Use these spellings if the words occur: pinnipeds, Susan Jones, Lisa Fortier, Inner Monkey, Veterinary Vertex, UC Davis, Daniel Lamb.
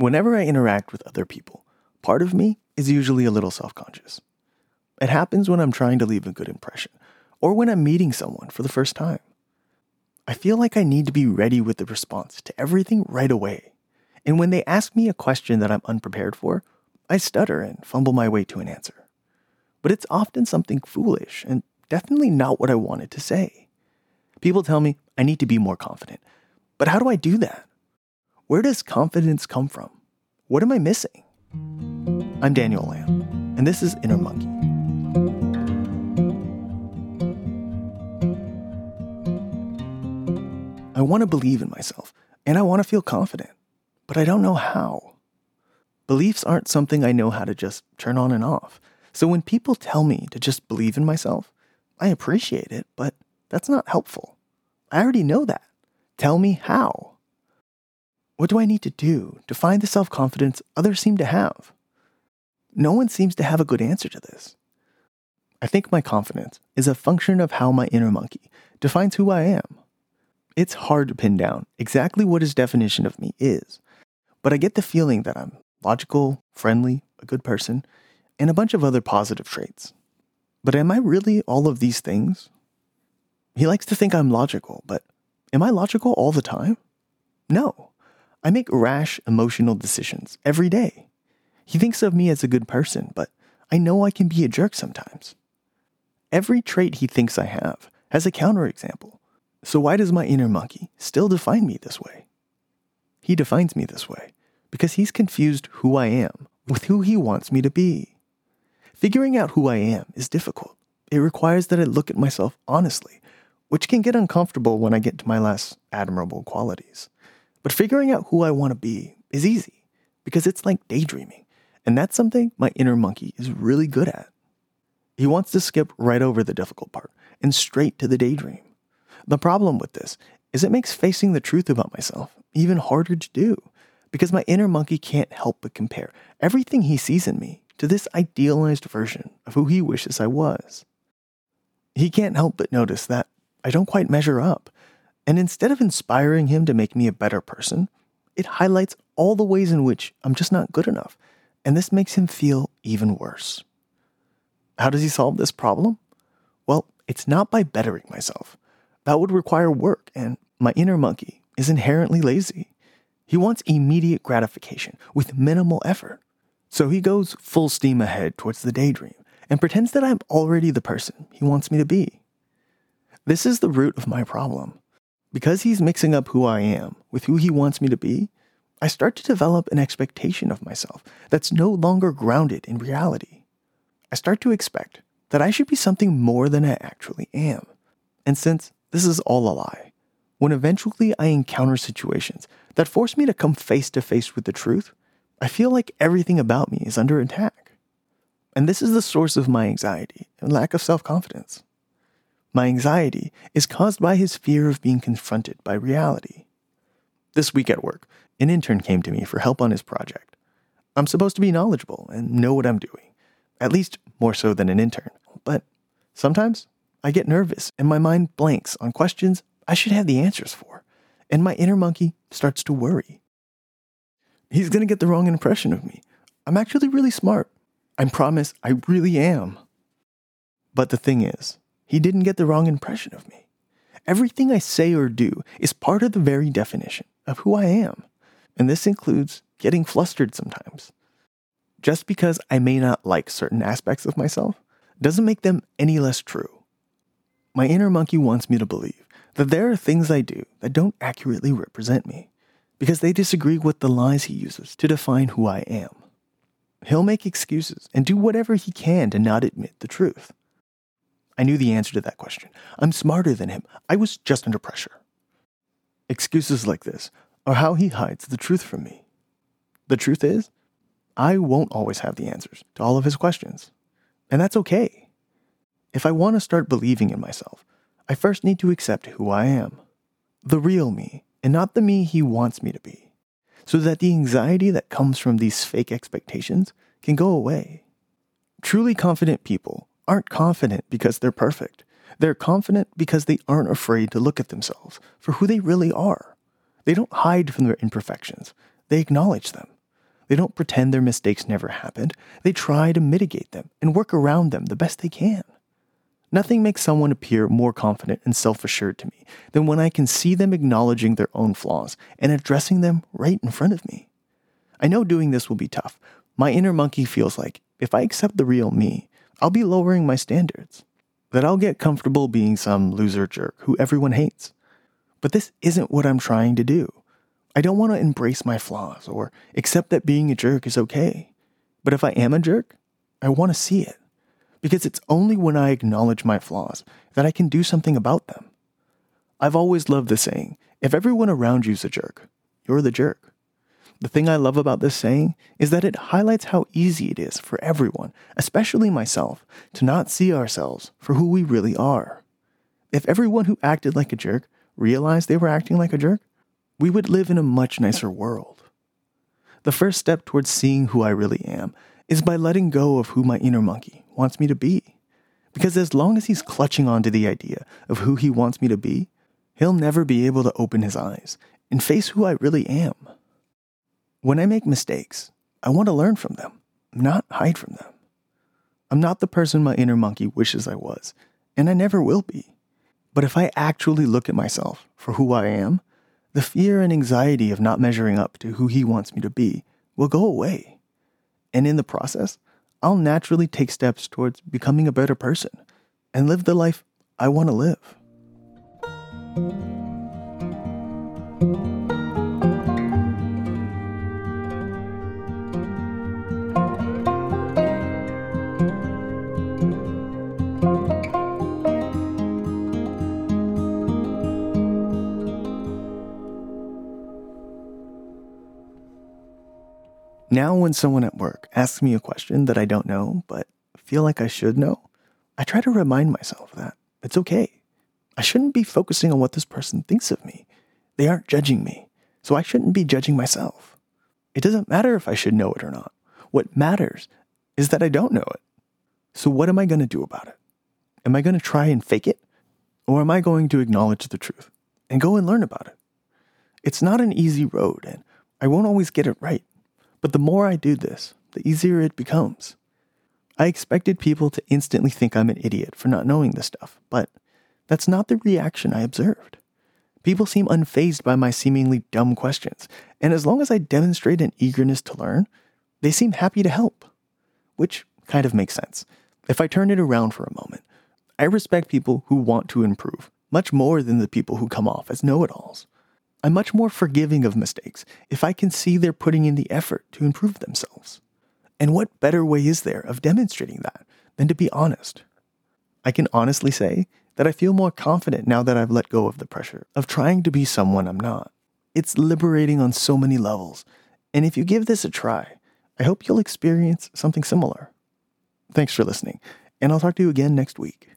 Whenever I interact with other people, part of me is usually a little self-conscious. It happens when I'm trying to leave a good impression, or when I'm meeting someone for the first time. I feel like I need to be ready with the response to everything right away. And when they ask me a question that I'm unprepared for, I stutter and fumble my way to an answer. But it's often something foolish and definitely not what I wanted to say. People tell me I need to be more confident. But how do I do that? Where does confidence come from? What am I missing? I'm Daniel Lamb, and this is Inner Monkey. I want to believe in myself, and I want to feel confident, but I don't know how. Beliefs aren't something I know how to just turn on and off. So when people tell me to just believe in myself, I appreciate it, but that's not helpful. I already know that. Tell me how. What do I need to do to find the self-confidence others seem to have? No one seems to have a good answer to this. I think my confidence is a function of how my inner monkey defines who I am. It's hard to pin down exactly what his definition of me is, but I get the feeling that I'm logical, friendly, a good person, and a bunch of other positive traits. But am I really all of these things? He likes to think I'm logical, but am I logical all the time? No. I make rash, emotional decisions every day. He thinks of me as a good person, but I know I can be a jerk sometimes. Every trait he thinks I have has a counterexample. So why does my inner monkey still define me this way? He defines me this way because he's confused who I am with who he wants me to be. Figuring out who I am is difficult. It requires that I look at myself honestly, which can get uncomfortable when I get to my less admirable qualities. But figuring out who I want to be is easy because it's like daydreaming, and that's something my inner monkey is really good at. He wants to skip right over the difficult part and straight to the daydream. The problem with this is it makes facing the truth about myself even harder to do because my inner monkey can't help but compare everything he sees in me to this idealized version of who he wishes I was. He can't help but notice that I don't quite measure up, and instead of inspiring him to make me a better person, it highlights all the ways in which I'm just not good enough, and this makes him feel even worse. How does he solve this problem? Well, it's not by bettering myself. That would require work, and my inner monkey is inherently lazy. He wants immediate gratification with minimal effort. So he goes full steam ahead towards the daydream and pretends that I'm already the person he wants me to be. This is the root of my problem. Because he's mixing up who I am with who he wants me to be, I start to develop an expectation of myself that's no longer grounded in reality. I start to expect that I should be something more than I actually am. And since this is all a lie, when eventually I encounter situations that force me to come face to face with the truth, I feel like everything about me is under attack. And this is the source of my anxiety and lack of self-confidence. My anxiety is caused by his fear of being confronted by reality. This week at work, an intern came to me for help on his project. I'm supposed to be knowledgeable and know what I'm doing, at least more so than an intern. But sometimes I get nervous and my mind blanks on questions I should have the answers for, and my inner monkey starts to worry. He's going to get the wrong impression of me. I'm actually really smart. I promise I really am. But the thing is, he didn't get the wrong impression of me. Everything I say or do is part of the very definition of who I am. And this includes getting flustered sometimes. Just because I may not like certain aspects of myself doesn't make them any less true. My inner monkey wants me to believe that there are things I do that don't accurately represent me, because they disagree with the lies he uses to define who I am. He'll make excuses and do whatever he can to not admit the truth. I knew the answer to that question. I'm smarter than him. I was just under pressure. Excuses like this are how he hides the truth from me. The truth is, I won't always have the answers to all of his questions, and that's okay. If I want to start believing in myself, I first need to accept who I am, the real me, and not the me he wants me to be, so that the anxiety that comes from these fake expectations can go away. Truly confident people aren't confident because they're perfect. They're confident because they aren't afraid to look at themselves for who they really are. They don't hide from their imperfections. They acknowledge them. They don't pretend their mistakes never happened. They try to mitigate them and work around them the best they can. Nothing makes someone appear more confident and self-assured to me than when I can see them acknowledging their own flaws and addressing them right in front of me. I know doing this will be tough. My inner monkey feels like if I accept the real me, I'll be lowering my standards, that I'll get comfortable being some loser jerk who everyone hates. But this isn't what I'm trying to do. I don't want to embrace my flaws or accept that being a jerk is okay. But if I am a jerk, I want to see it. Because it's only when I acknowledge my flaws that I can do something about them. I've always loved the saying, if everyone around you's a jerk, you're the jerk. The thing I love about this saying is that it highlights how easy it is for everyone, especially myself, to not see ourselves for who we really are. If everyone who acted like a jerk realized they were acting like a jerk, we would live in a much nicer world. The first step towards seeing who I really am is by letting go of who my inner monkey wants me to be. Because as long as he's clutching onto the idea of who he wants me to be, he'll never be able to open his eyes and face who I really am. When I make mistakes, I want to learn from them, not hide from them. I'm not the person my inner monkey wishes I was, and I never will be. But if I actually look at myself for who I am, the fear and anxiety of not measuring up to who he wants me to be will go away. And in the process, I'll naturally take steps towards becoming a better person and live the life I want to live. Now when someone at work asks me a question that I don't know, but feel like I should know, I try to remind myself that it's okay. I shouldn't be focusing on what this person thinks of me. They aren't judging me, so I shouldn't be judging myself. It doesn't matter if I should know it or not. What matters is that I don't know it. So what am I going to do about it? Am I going to try and fake it? Or am I going to acknowledge the truth and go and learn about it? It's not an easy road, and I won't always get it right. But the more I do this, the easier it becomes. I expected people to instantly think I'm an idiot for not knowing this stuff, but that's not the reaction I observed. People seem unfazed by my seemingly dumb questions, and as long as I demonstrate an eagerness to learn, they seem happy to help. Which kind of makes sense. If I turn it around for a moment, I respect people who want to improve much more than the people who come off as know-it-alls. I'm much more forgiving of mistakes if I can see they're putting in the effort to improve themselves. And what better way is there of demonstrating that than to be honest? I can honestly say that I feel more confident now that I've let go of the pressure of trying to be someone I'm not. It's liberating on so many levels, and if you give this a try, I hope you'll experience something similar. Thanks for listening, and I'll talk to you again next week.